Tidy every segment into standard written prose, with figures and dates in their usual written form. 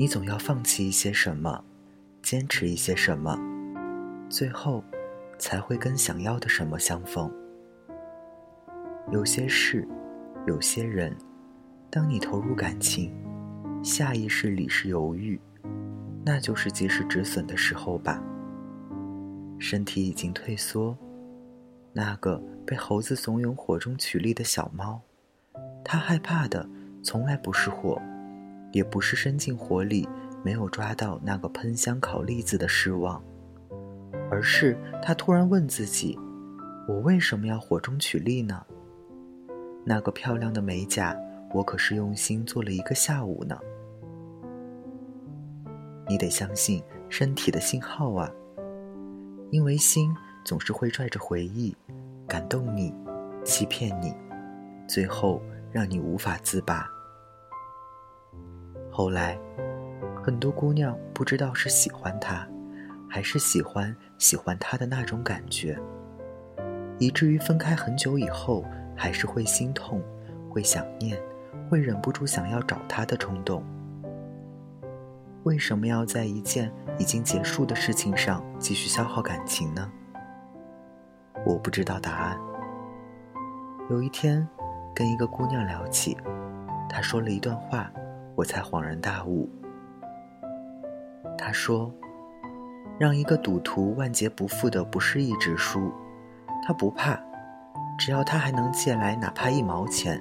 你总要放弃一些什么，坚持一些什么，最后才会跟想要的什么相逢。有些事，有些人，当你投入感情，下意识里是犹豫，那就是及时止损的时候吧。身体已经退缩，那个被猴子怂恿火中取栗的小猫，它害怕的从来不是火，也不是伸进火里没有抓到那个喷香烤栗子的失望，而是它突然问自己，我为什么要火中取栗呢？那个漂亮的美甲，我可是用心做了一个下午呢。你得相信身体的信号啊，因为心总是会拽着回忆，感动你，欺骗你，最后让你无法自拔。后来，很多姑娘不知道是喜欢他，还是喜欢他的那种感觉，以至于分开很久以后，还是会心痛，会想念，会忍不住想要找他的冲动。为什么要在一件已经结束的事情上继续消耗感情呢？我不知道答案。有一天跟一个姑娘聊起，她说了一段话，我才恍然大悟。她说，让一个赌徒万劫不复的不是一直输，他不怕，只要他还能借来哪怕1毛钱，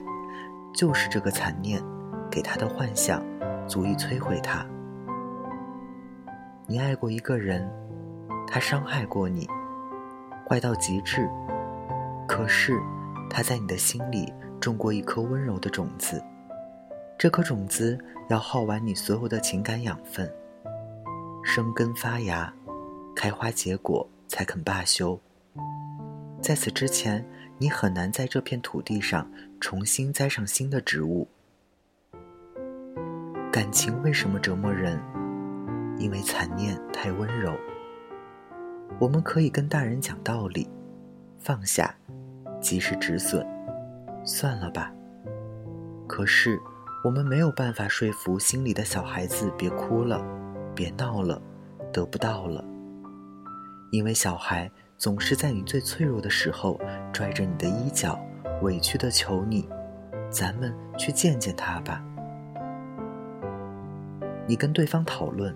就是这个残念给他的幻想足以摧毁他。你爱过一个人，他伤害过你，坏到极致，可是他在你的心里种过一颗温柔的种子，这颗种子要耗完你所有的情感养分，生根发芽，开花结果才肯罢休。在此之前，你很难在这片土地上重新栽上新的植物。感情为什么折磨人？因为残念太温柔。我们可以跟大人讲道理，放下，及时止损，算了吧。可是我们没有办法说服心里的小孩子别哭了，别闹了，得不到了。因为小孩总是在你最脆弱的时候拽着你的衣角，委屈地求你，咱们去见见他吧。你跟对方讨论，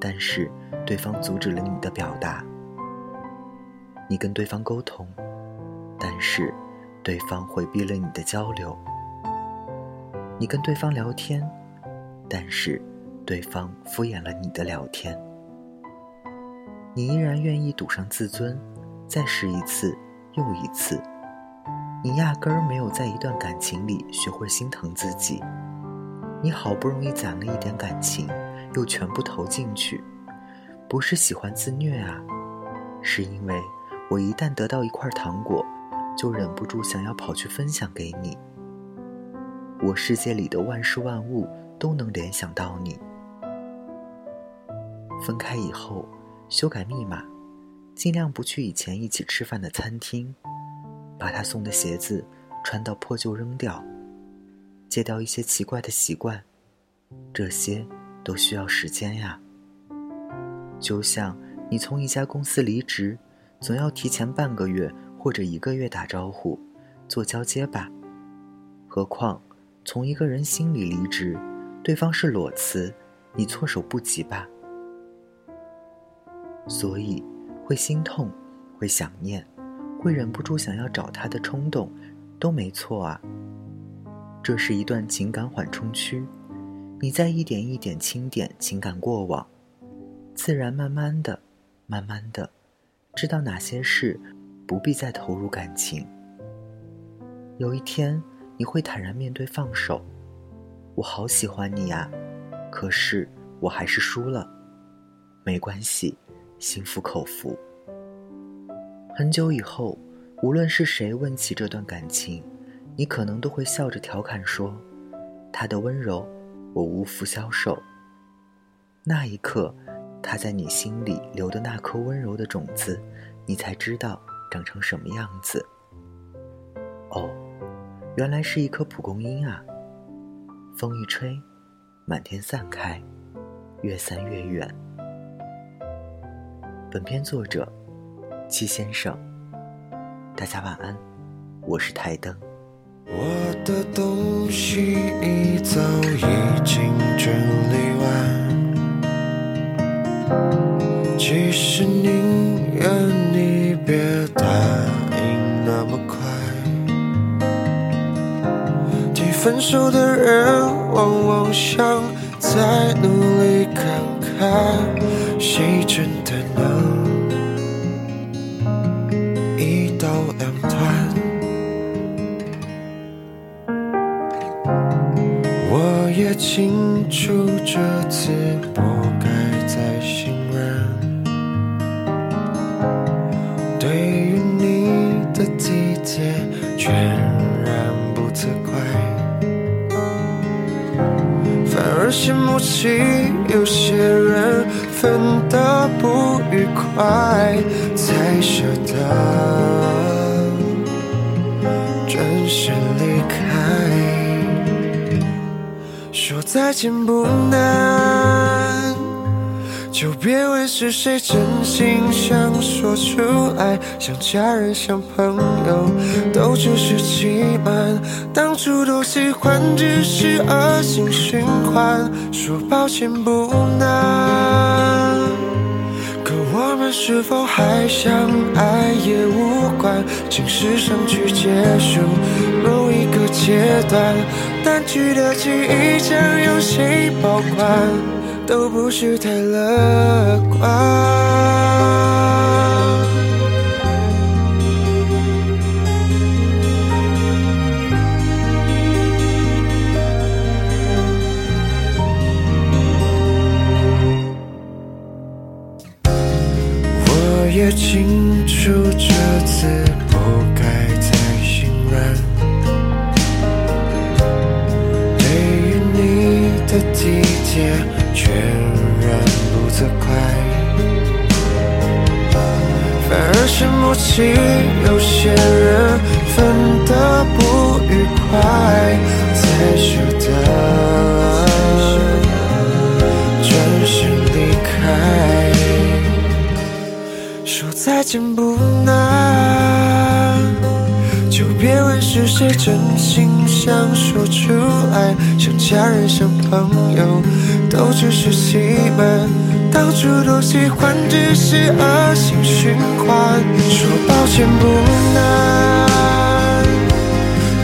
但是对方阻止了你的表达。你跟对方沟通，但是对方回避了你的交流。你跟对方聊天，但是对方敷衍了你的聊天。你依然愿意赌上自尊，再试一次又一次。你压根儿没有在一段感情里学会心疼自己。你好不容易攒了一点感情，又全部投进去，不是喜欢自虐啊，是因为我一旦得到一块糖果，就忍不住想要跑去分享给你。我世界里的万事万物都能联想到你。分开以后，修改密码，尽量不去以前一起吃饭的餐厅，把他送的鞋子穿到破旧扔掉，戒掉一些奇怪的习惯，这些都需要时间呀。就像你从一家公司离职，总要提前半个月或者1个月打招呼，做交接吧。何况从一个人心里离职，对方是裸辞，你措手不及吧。所以会心痛，会想念，会忍不住想要找他的冲动都没错啊。这是一段情感缓冲区，你在一点一点清点情感过往，自然慢慢的知道哪些事不必再投入感情。有一天你会坦然面对放手，我好喜欢你啊，可是我还是输了，没关系，心服口服。很久以后，无论是谁问起这段感情，你可能都会笑着调侃说，他的温柔我无福消受。那一刻，他在你心里留的那颗温柔的种子，你才知道长成什么样子。哦，原来是一颗蒲公英啊，风一吹，满天散开，越散越远。本篇作者戚先生。大家晚安，我是台灯。我的东西早已经整理完，其实宁愿你别答应那么快，提分手的人往往想再努力看看，谁真的能一刀两断。我也清楚这次不该再信任，对于你的体贴全然不责怪，反而羡慕起有些人分得不愉快，才舍得转身离开。说再见不难，就别问是谁真心想说出来，像家人像朋友都只是欺瞒，当初都喜欢只是恶性循环。说抱歉不难，可我们是否还相爱也无关，请试上去结束某一个阶段，淡去的记忆将由谁保管，都不是太乐观。我也清楚这次不该再心软，对于你的体贴全然不责怪，反而是默契有些人分得不愉快，才舍得转身离开。说再见不难，就别问是谁真心想说出来，像家人像朋友都只是欺瞒，当初都喜欢只是恶性循环。说抱歉不难，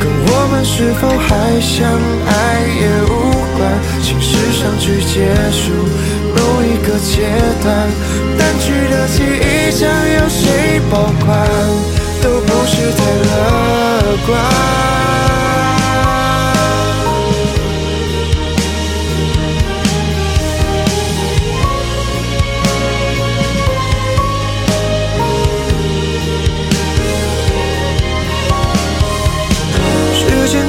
跟我们是否还相爱也无关，请试上去结束某一个阶段，淡去的记忆想有谁保管，都不是太乐观。时间终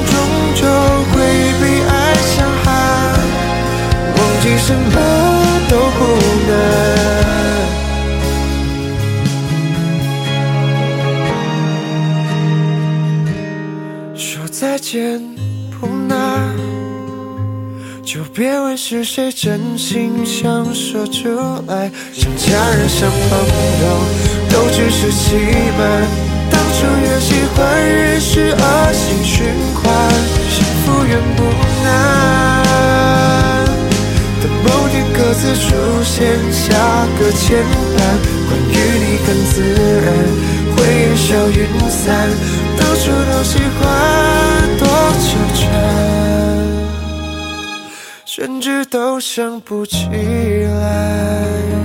究会比爱强悍，忘记什么都不难。再见不难，就别问是谁真心想说出来，像家人像朋友都只是欺瞒，当初越喜欢越是恶性循环。幸福原不难，等某天各自出现下个牵绊，关于你更自然会烟消云散，当初都喜欢多纠缠，甚至都想不起来。